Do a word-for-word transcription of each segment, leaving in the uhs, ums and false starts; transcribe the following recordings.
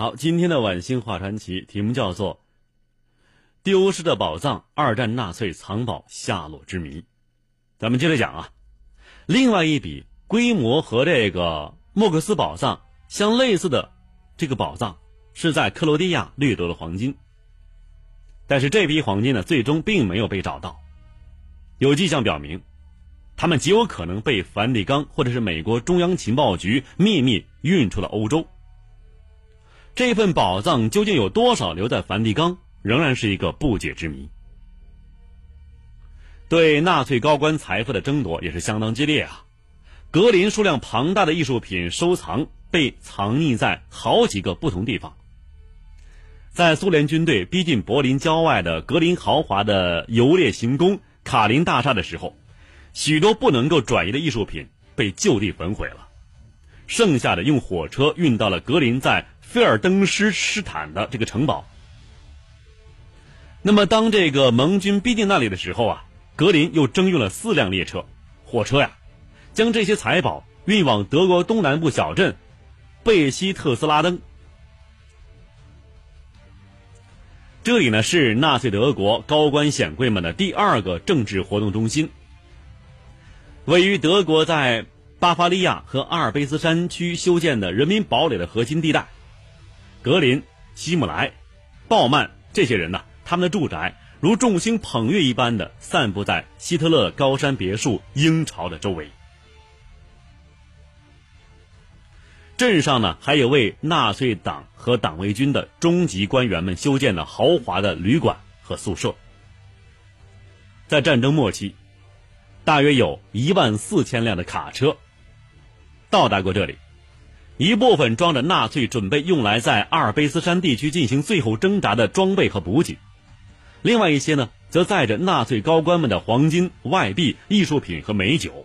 好，今天的晚星话传奇题目叫做丢失的宝藏，二战纳粹藏宝下落之谜。咱们接着讲啊，另外一笔规模和这个莫克斯宝藏相类似的这个宝藏是在克罗地亚掠夺了黄金，但是这批黄金呢，最终并没有被找到。有迹象表明，他们极有可能被梵蒂冈或者是美国中央情报局秘密运出了欧洲。这份宝藏究竟有多少留在梵蒂冈，仍然是一个不解之谜。对纳粹高官财富的争夺也是相当激烈啊！格林数量庞大的艺术品收藏被藏匿在好几个不同地方。在苏联军队逼近柏林郊外的格林豪华的游猎行宫卡林大厦的时候，许多不能够转移的艺术品被就地焚毁了，剩下的用火车运到了格林在菲尔登施施坦的这个城堡。那么当这个盟军逼近那里的时候啊，格林又征用了四辆列车火车呀、啊，将这些财宝运往德国东南部小镇贝希特斯拉登。这里呢是纳粹德国高官显贵们的第二个政治活动中心，位于德国在巴伐利亚和阿尔卑斯山区修建的人民堡垒的核心地带。格林、希姆莱、鲍曼这些人呢、啊，他们的住宅如众星捧月一般的散布在希特勒高山别墅鹰巢的周围。镇上呢还有为纳粹党和党卫军的中级官员们修建了豪华的旅馆和宿舍。在战争末期，大约有一万四千辆的卡车到达过这里，一部分装着纳粹准备用来在阿尔卑斯山地区进行最后挣扎的装备和补给，另外一些呢则载着纳粹高官们的黄金、外币、艺术品和美酒。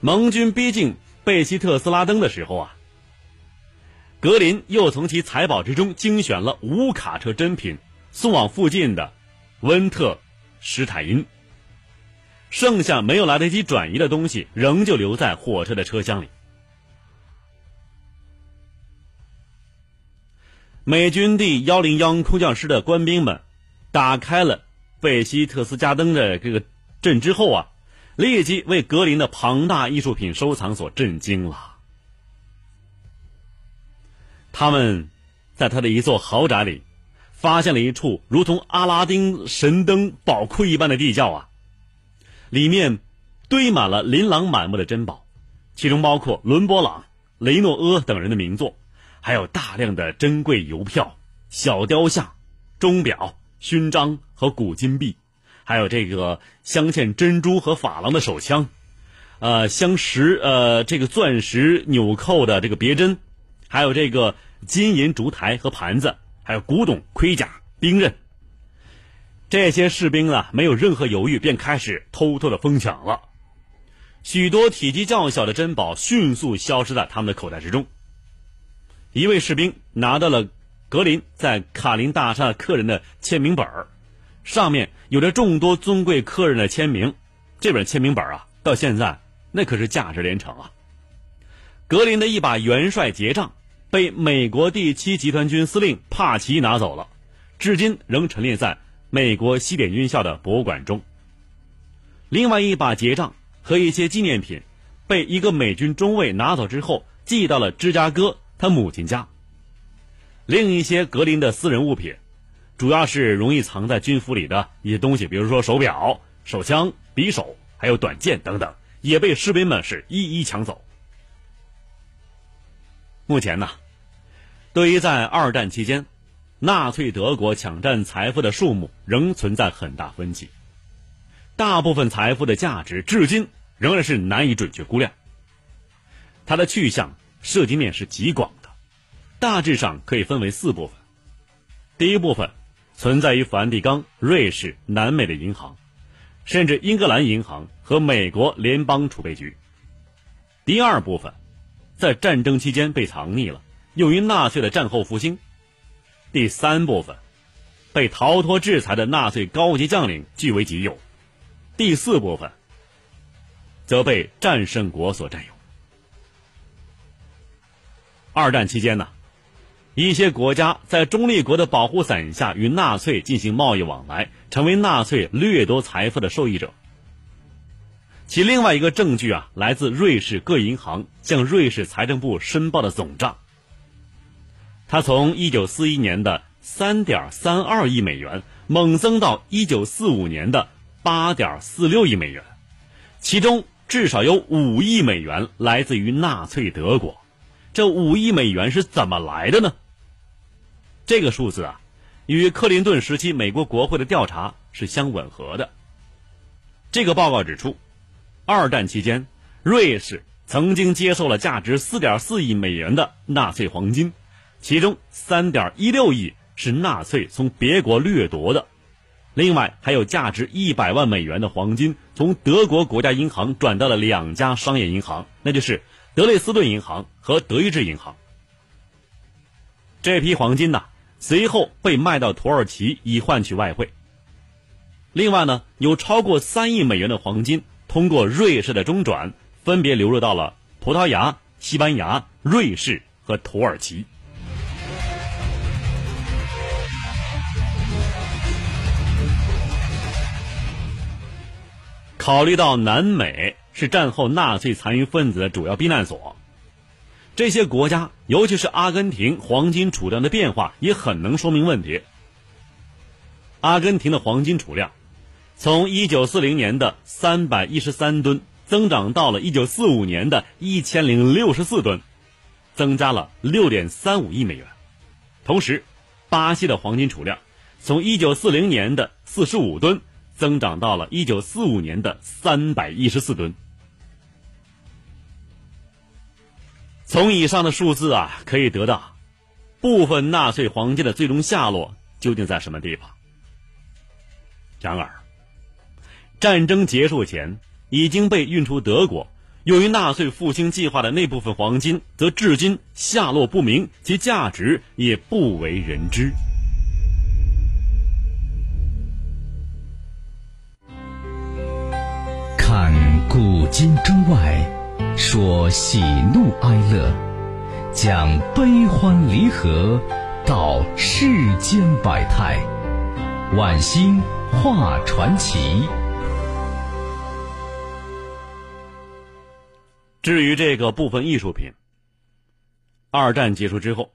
盟军逼近贝希特斯拉登的时候啊，格林又从其财宝之中精选了五卡车珍品送往附近的温特施坦因，剩下没有来得及转移的东西仍旧留在火车的车厢里。美军第一零一空降师的官兵们打开了贝希特斯加登的这个阵之后啊，立即为格林的庞大艺术品收藏所震惊了。他们在他的一座豪宅里发现了一处如同阿拉丁神灯宝库一般的地窖啊，里面堆满了琳琅满目的珍宝，其中包括伦勃朗、雷诺阿等人的名作，还有大量的珍贵邮票、小雕像、钟表、勋章和古金币，还有这个镶嵌珍珠和珐琅的手枪，呃，镶石呃这个钻石纽扣的这个别针，还有这个金银烛台和盘子，还有古董、盔甲、兵刃。这些士兵啊，没有任何犹豫，便开始偷偷的疯抢了。许多体积较小的珍宝迅速消失在他们的口袋之中。一位士兵拿到了格林在卡林大厦客人的签名本儿。上面有着众多尊贵客人的签名，这本签名本啊，到现在那可是价值连城啊。格林的一把元帅结账被美国第七集团军司令帕奇拿走了，至今仍陈列在美国西点军校的博物馆中。另外一把结账和一些纪念品被一个美军中尉拿走之后，寄到了芝加哥他母亲家。另一些格林的私人物品主要是容易藏在军服里的一些东西，比如说手表、手枪、匕首，还有短剑等等，也被士兵们是一一抢走。目前呢，对于在二战期间纳粹德国抢占财富的数目仍存在很大分歧，大部分财富的价值至今仍然是难以准确估量，它的去向涉及面是极广的，大致上可以分为四部分。第一部分存在于梵蒂冈、瑞士、南美的银行，甚至英格兰银行和美国联邦储备局。第二部分在战争期间被藏匿了，用于纳粹的战后复兴。第三部分被逃脱制裁的纳粹高级将领据为己有。第四部分则被战胜国所占有。二战期间呢，一些国家在中立国的保护伞下与纳粹进行贸易往来，成为纳粹掠夺财富的受益者。其另外一个证据啊，来自瑞士各银行向瑞士财政部申报的总账。它从一九四一年的 三点三二亿美元猛增到一九四五年的 八点四六亿美元，其中至少有五亿美元来自于纳粹德国。这五亿美元是怎么来的呢？这个数字啊，与克林顿时期美国国会的调查是相吻合的。这个报告指出，二战期间，瑞士曾经接受了价值 四点四亿美元的纳粹黄金，其中 三点一六亿是纳粹从别国掠夺的，另外还有价值一百万美元的黄金从德国国家银行转到了两家商业银行，那就是德累斯顿银行和德意志银行。这批黄金呢、啊，随后被卖到土耳其以换取外汇。另外呢，有超过三亿美元的黄金通过瑞士的中转分别流入到了葡萄牙、西班牙、瑞士和土耳其。考虑到南美是战后纳粹残余分子的主要避难所，这些国家尤其是阿根廷黄金储量的变化也很能说明问题。阿根廷的黄金储量从一九四零年的三百一十三吨增长到了一九四五年的一千零六十四吨，增加了 六点三五亿美元。同时巴西的黄金储量从一九四零年的四十五吨增长到了一九四五年的三百一十四吨。从以上的数字啊，可以得到部分纳粹黄金的最终下落究竟在什么地方。然而，战争结束前已经被运出德国，由于纳粹复兴计划的那部分黄金则至今下落不明，其价值也不为人知。看古今中外，说喜怒哀乐，讲悲欢离合，道世间百态，晚星画传奇。至于这个部分艺术品，二战结束之后，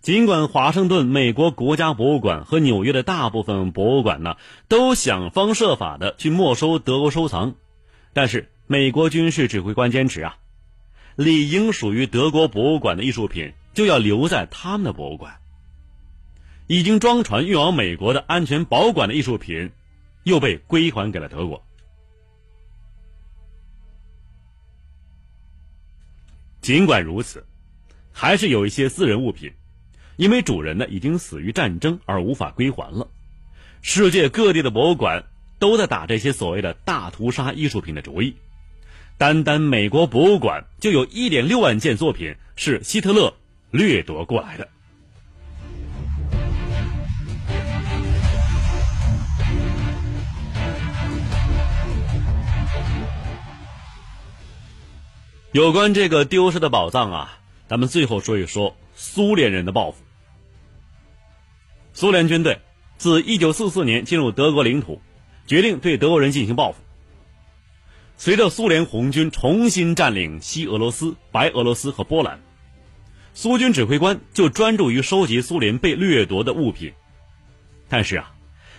尽管华盛顿美国国家博物馆和纽约的大部分博物馆呢，都想方设法的去没收德国收藏，但是美国军事指挥官坚持啊，理应属于德国博物馆的艺术品就要留在他们的博物馆，已经装船运往美国的安全保管的艺术品又被归还给了德国。尽管如此，还是有一些私人物品因为主人呢已经死于战争而无法归还了。世界各地的博物馆都在打这些所谓的大屠杀艺术品的主意。单单美国博物馆就有 一点六万件作品是希特勒掠夺过来的。有关这个丢失的宝藏啊，咱们最后说一说苏联人的报复。苏联军队自一九四四年进入德国领土，决定对德国人进行报复。随着苏联红军重新占领西俄罗斯、白俄罗斯和波兰，苏军指挥官就专注于收集苏联被掠夺的物品。但是啊，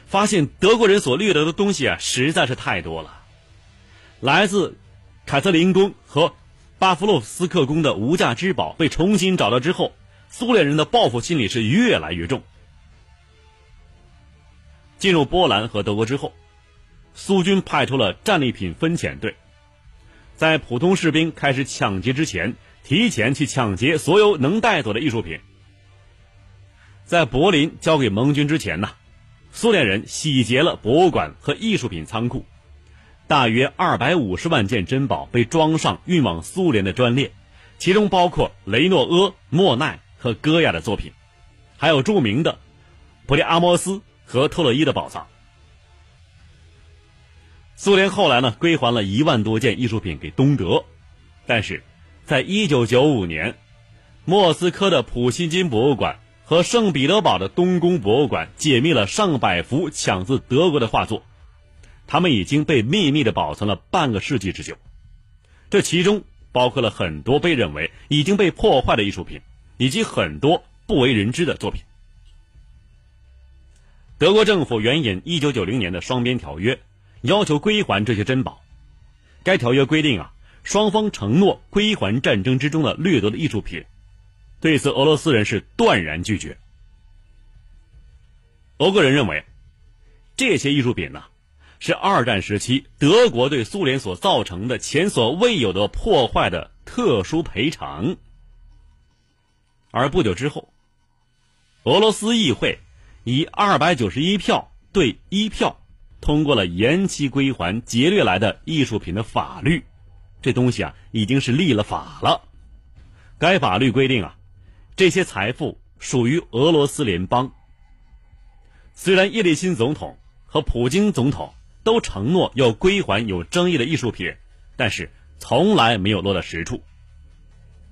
发现德国人所掠夺的东西啊实在是太多了。来自凯瑟琳宫和巴夫洛夫斯克宫的无价之宝被重新找到之后，苏联人的报复心理是越来越重。进入波兰和德国之后，苏军派出了战利品分遣队，在普通士兵开始抢劫之前，提前去抢劫所有能带走的艺术品。在柏林交给盟军之前呢、啊，苏联人洗劫了博物馆和艺术品仓库，大约二百五十万件珍宝被装上运往苏联的专列，其中包括雷诺阿、莫奈和戈雅的作品，还有著名的普利阿摩斯和特洛伊的宝藏。苏联后来呢归还了一万多件艺术品给东德，但是在一九九五年，莫斯科的普希金博物馆和圣彼得堡的东宫博物馆解密了上百幅抢自德国的画作，他们已经被秘密地保存了半个世纪之久。这其中包括了很多被认为已经被破坏的艺术品，以及很多不为人知的作品。德国政府援引一九九零年的双边条约，要求归还这些珍宝。该条约规定啊，双方承诺归还战争之中的掠夺的艺术品。对此，俄罗斯人是断然拒绝。俄国人认为，这些艺术品呢、啊，是二战时期德国对苏联所造成的前所未有的破坏的特殊赔偿。而不久之后，俄罗斯议会以二百九十一票对一票通过了延期归还劫掠来的艺术品的法律。这东西啊，已经是立了法了。该法律规定啊，这些财富属于俄罗斯联邦。虽然叶利钦总统和普京总统都承诺要归还有争议的艺术品，但是从来没有落到实处。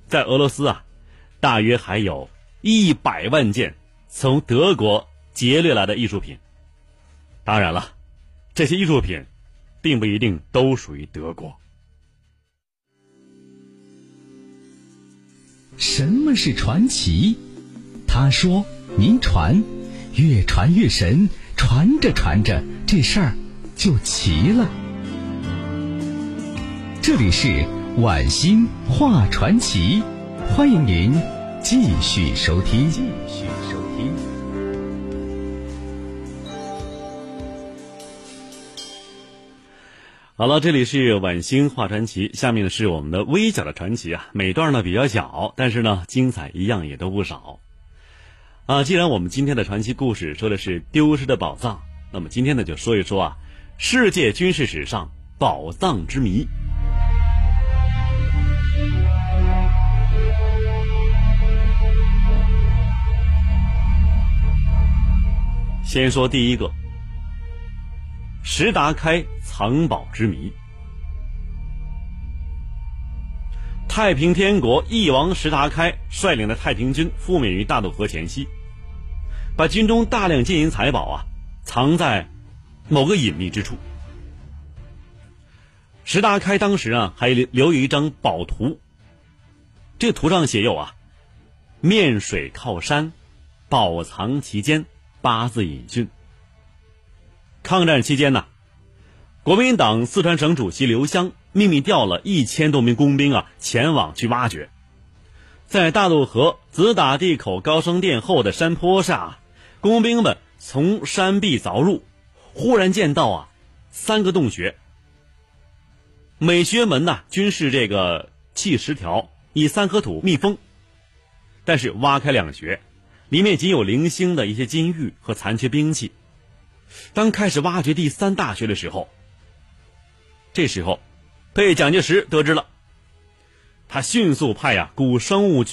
在俄罗斯啊，大约还有一百万件从德国劫掠来的艺术品。当然了，这些艺术品并不一定都属于德国。什么是传奇？他说您传，越传越神，传着传着这事儿就齐了。这里是晚星话传奇，欢迎您继续收听。继续收听。好了，这里是晚星话传奇，下面是我们的微小的传奇啊，每段呢比较小，但是呢精彩一样也都不少。啊，既然我们今天的传奇故事说的是丢失的宝藏，那么今天呢就说一说啊，世界军事史上宝藏之谜。先说第一个，石达开藏宝之谜。太平天国翼王石达开率领的太平军覆灭于大渡河前夕，把军中大量金银财宝啊藏在某个隐秘之处。石达开当时啊还留有一张宝图，这图上写有啊面水靠山，宝藏其间，八字引训。抗战期间呢、啊，国民党四川省主席刘湘秘密调了一千多名工兵啊，前往去挖掘。在大渡河子打地口高升殿后的山坡下，工兵们从山壁凿入，忽然见到啊三个洞穴。每穴门呢均是这个砌石条，以三颗土密封。但是挖开两穴，里面仅有零星的一些金玉和残缺兵器。当开始挖掘第三大穴的时候，这时候被蒋介石得知了，他迅速派呀、啊、古生物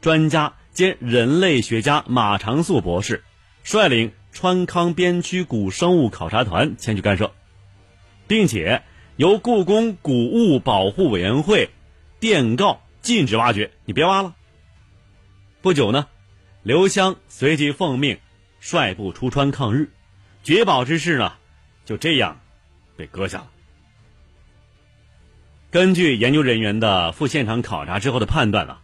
专家兼人类学家马长素博士率领川康边区古生物考察团前去干涉，并且由故宫古物保护委员会电告禁止挖掘，你别挖了。不久呢，刘湘随即奉命率部出川抗日，掘宝之事呢就这样被搁下了。根据研究人员的赴现场考察之后的判断啊，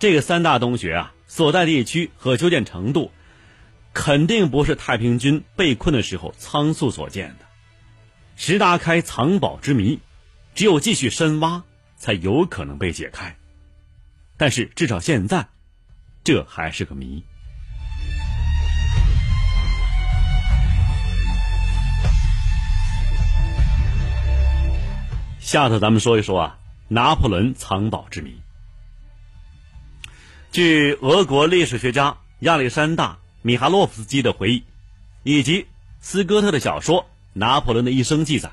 这个三大洞穴啊所在地区和修建程度肯定不是太平军被困的时候仓促所建的。石达开藏宝之谜只有继续深挖才有可能被解开，但是至少现在这还是个谜。下头咱们说一说啊，拿破仑藏宝之谜。据俄国历史学家亚历山大·米哈洛夫斯基的回忆，以及斯科特的小说《拿破仑的一生》记载，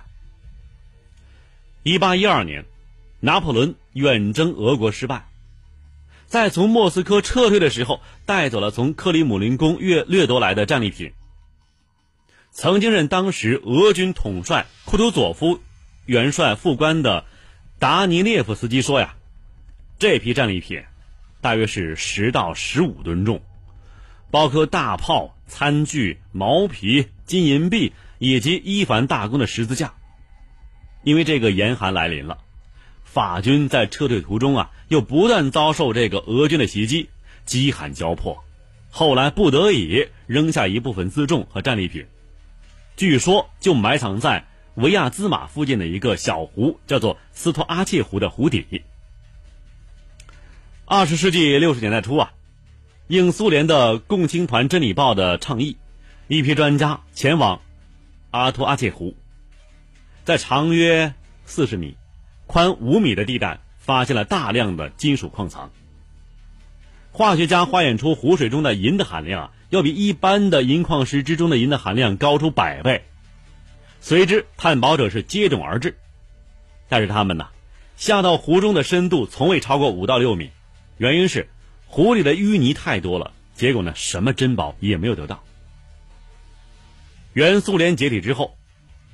一八一二年，拿破仑远征俄国失败，在从莫斯科撤退的时候，带走了从克里姆林宫掠掠夺来的战利品。曾经任当时俄军统帅库图佐夫元帅副官的达尼列夫斯基说呀，这批战利品大约是十到十五吨重，包括大炮、餐具、毛皮、金银币以及伊凡大公的十字架。因为这个严寒来临了，法军在撤退途中啊，又不断遭受这个俄军的袭击，饥寒交迫，后来不得已扔下一部分辎重和战利品，据说就埋藏在维亚兹马附近的一个小湖，叫做斯托阿切湖的湖底。二十世纪六十年代初啊，应苏联的共青团真理报的倡议，一批专家前往阿托阿切湖，在长约四十米、宽五米的地带发现了大量的金属矿藏。化学家化验出湖水中的银的含量啊，要比一般的银矿石之中的银的含量高出百倍。随之，探宝者是接踵而至，但是他们呢，下到湖中的深度从未超过五到六米，原因是湖里的淤泥太多了，结果呢，什么珍宝也没有得到。原苏联解体之后，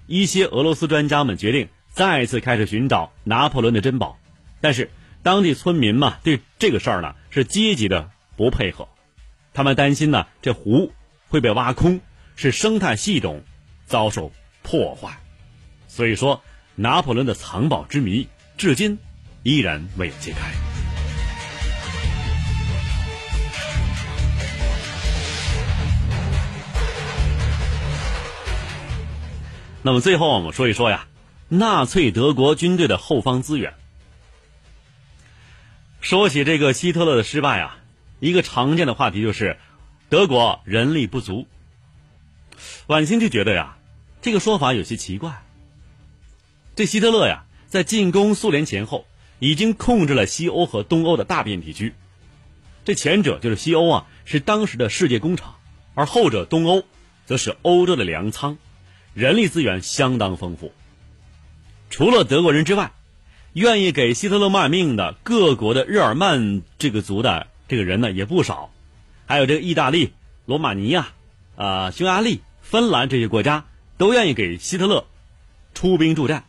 一些俄罗斯专家们决定再次开始寻找拿破仑的珍宝，但是当地村民嘛，对这个事儿呢是积极的不配合，他们担心呢这湖会被挖空，使生态系统遭受破坏，所以说拿破仑的藏宝之谜至今依然未有揭开。那么最后我们说一说呀，纳粹德国军队的后方资源。说起这个希特勒的失败啊，一个常见的话题就是德国人力不足。晚清就觉得呀，这个说法有些奇怪。这希特勒呀，在进攻苏联前后，已经控制了西欧和东欧的大片地区。这前者就是西欧啊，是当时的世界工厂，而后者东欧，则是欧洲的粮仓。人力资源相当丰富，除了德国人之外，愿意给希特勒卖命的各国的日耳曼这个族的这个人呢也不少，还有这个意大利、罗马尼亚、呃、匈牙利、芬兰这些国家都愿意给希特勒出兵助战。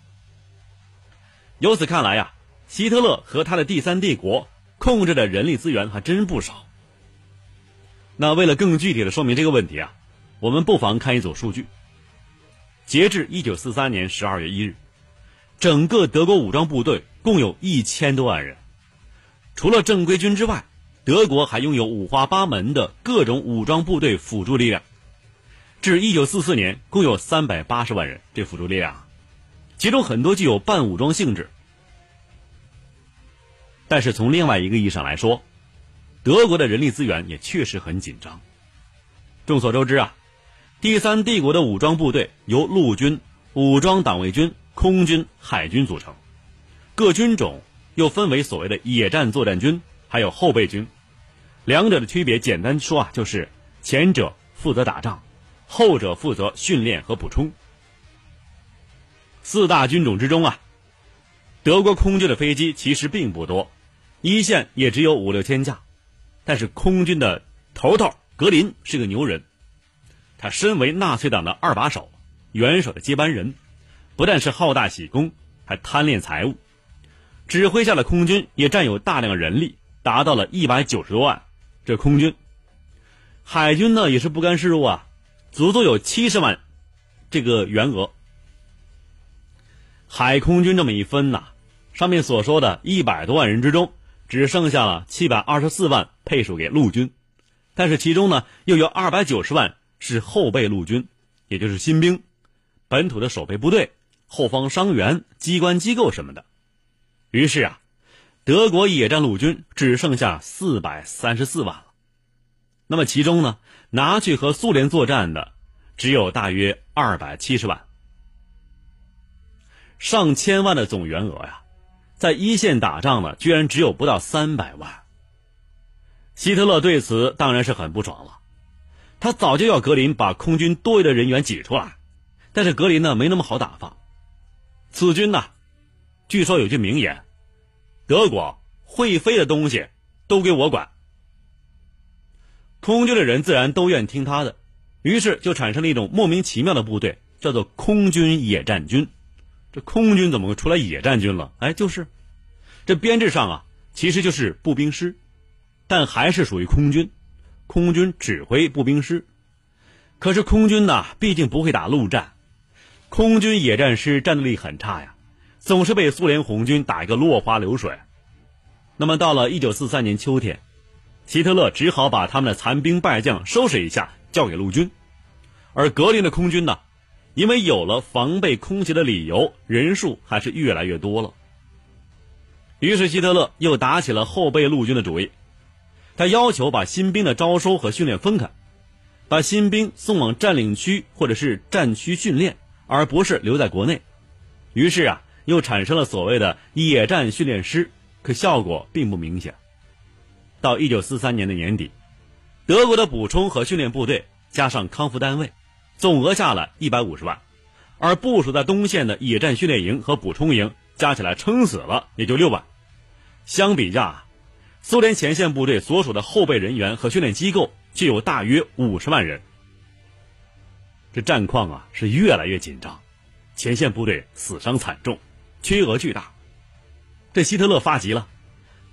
由此看来呀，希特勒和他的第三帝国控制的人力资源还真不少。那为了更具体的说明这个问题啊，我们不妨看一组数据。截至一九四三年十二月一日，整个德国武装部队共有一千多万人。除了正规军之外，德国还拥有五花八门的各种武装部队辅助力量。至一九四四年，共有三百八十万人，这辅助力量，其中很多具有半武装性质。但是从另外一个意义上来说，德国的人力资源也确实很紧张。众所周知啊，第三帝国的武装部队由陆军、武装党卫军、空军、海军组成，各军种又分为所谓的野战作战军，还有后备军。两者的区别，简单说啊，就是前者负责打仗，后者负责训练和补充。四大军种之中啊，德国空军的飞机其实并不多，一线也只有五六千架，但是空军的头头格林是个牛人。他身为纳粹党的二把手、元首的接班人，不但是好大喜功，还贪恋财物。指挥下的空军也占有大量人力，达到了一百九十多万。这空军海军呢也是不甘示弱啊，足足有七十万这个员额。海空军这么一分呐，上面所说的一百多万人之中，只剩下了七百二十四万配属给陆军，但是其中呢又有二百九十万是后备陆军，也就是新兵、本土的守备部队、后方伤员、机关机构什么的。于是啊，德国野战陆军只剩下四百三十四万了。那么其中呢，拿去和苏联作战的只有大约二百七十万。上千万的总员额呀，在一线打仗呢，居然只有不到三百万。希特勒对此当然是很不爽了，他早就要格林把空军多余的人员挤出来，但是格林呢没那么好打发。此军呢，据说有句名言，德国会飞的东西都归我管。空军的人自然都愿听他的，于是就产生了一种莫名其妙的部队，叫做空军野战军。这空军怎么会出来野战军了？哎，就是这编制上啊，其实就是步兵师，但还是属于空军，空军指挥步兵师。可是空军呢，毕竟不会打陆战，空军野战师战斗力很差呀，总是被苏联红军打一个落花流水。那么到了一九四三年秋天，希特勒只好把他们的残兵败将收拾一下，交给陆军。而格林的空军呢，因为有了防备空袭的理由，人数还是越来越多了。于是希特勒又打起了后备陆军的主意，他要求把新兵的招收和训练分开，把新兵送往占领区或者是战区训练，而不是留在国内。于是啊，又产生了所谓的野战训练师，可效果并不明显。到一九四三年的年底，德国的补充和训练部队加上康复单位，总额下了一百五十万，而部署在东线的野战训练营和补充营加起来撑死了也就六万。相比下，苏联前线部队所属的后备人员和训练机构就有大约五十万人。这战况啊是越来越紧张，前线部队死伤惨重，缺额巨大。这希特勒发急了，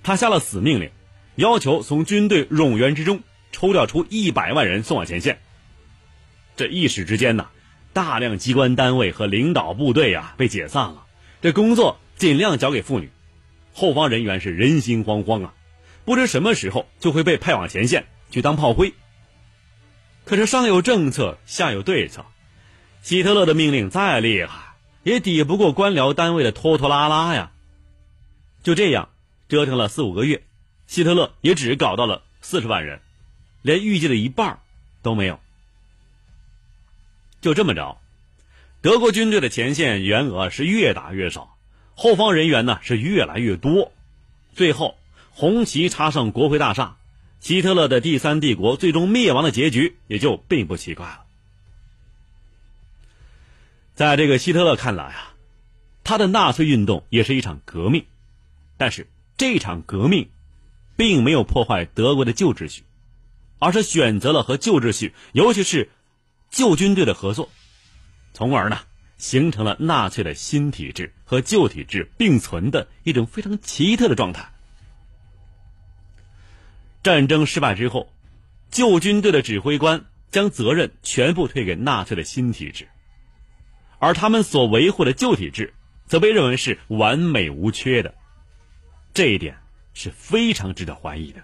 他下了死命令，要求从军队冗员之中抽调出一百万人送往前线。这一时之间呢，大量机关单位和领导部队啊被解散了，这工作尽量交给妇女，后方人员是人心惶惶啊，不知什么时候就会被派往前线去当炮灰。可是上有政策，下有对策，希特勒的命令再厉害，也抵不过官僚单位的拖拖拉拉呀。就这样折腾了四五个月，希特勒也只搞到了四十万人，连预计的一半都没有。就这么着，德国军队的前线员额是越打越少，后方人员呢是越来越多。最后红旗插上国会大厦，希特勒的第三帝国最终灭亡的结局也就并不奇怪了。在这个希特勒看来啊，他的纳粹运动也是一场革命，但是这场革命并没有破坏德国的旧秩序，而是选择了和旧秩序，尤其是旧军队的合作，从而呢形成了纳粹的新体制和旧体制并存的一种非常奇特的状态。战争失败之后，旧军队的指挥官将责任全部推给纳粹的新体制，而他们所维护的旧体制则被认为是完美无缺的，这一点是非常值得怀疑的。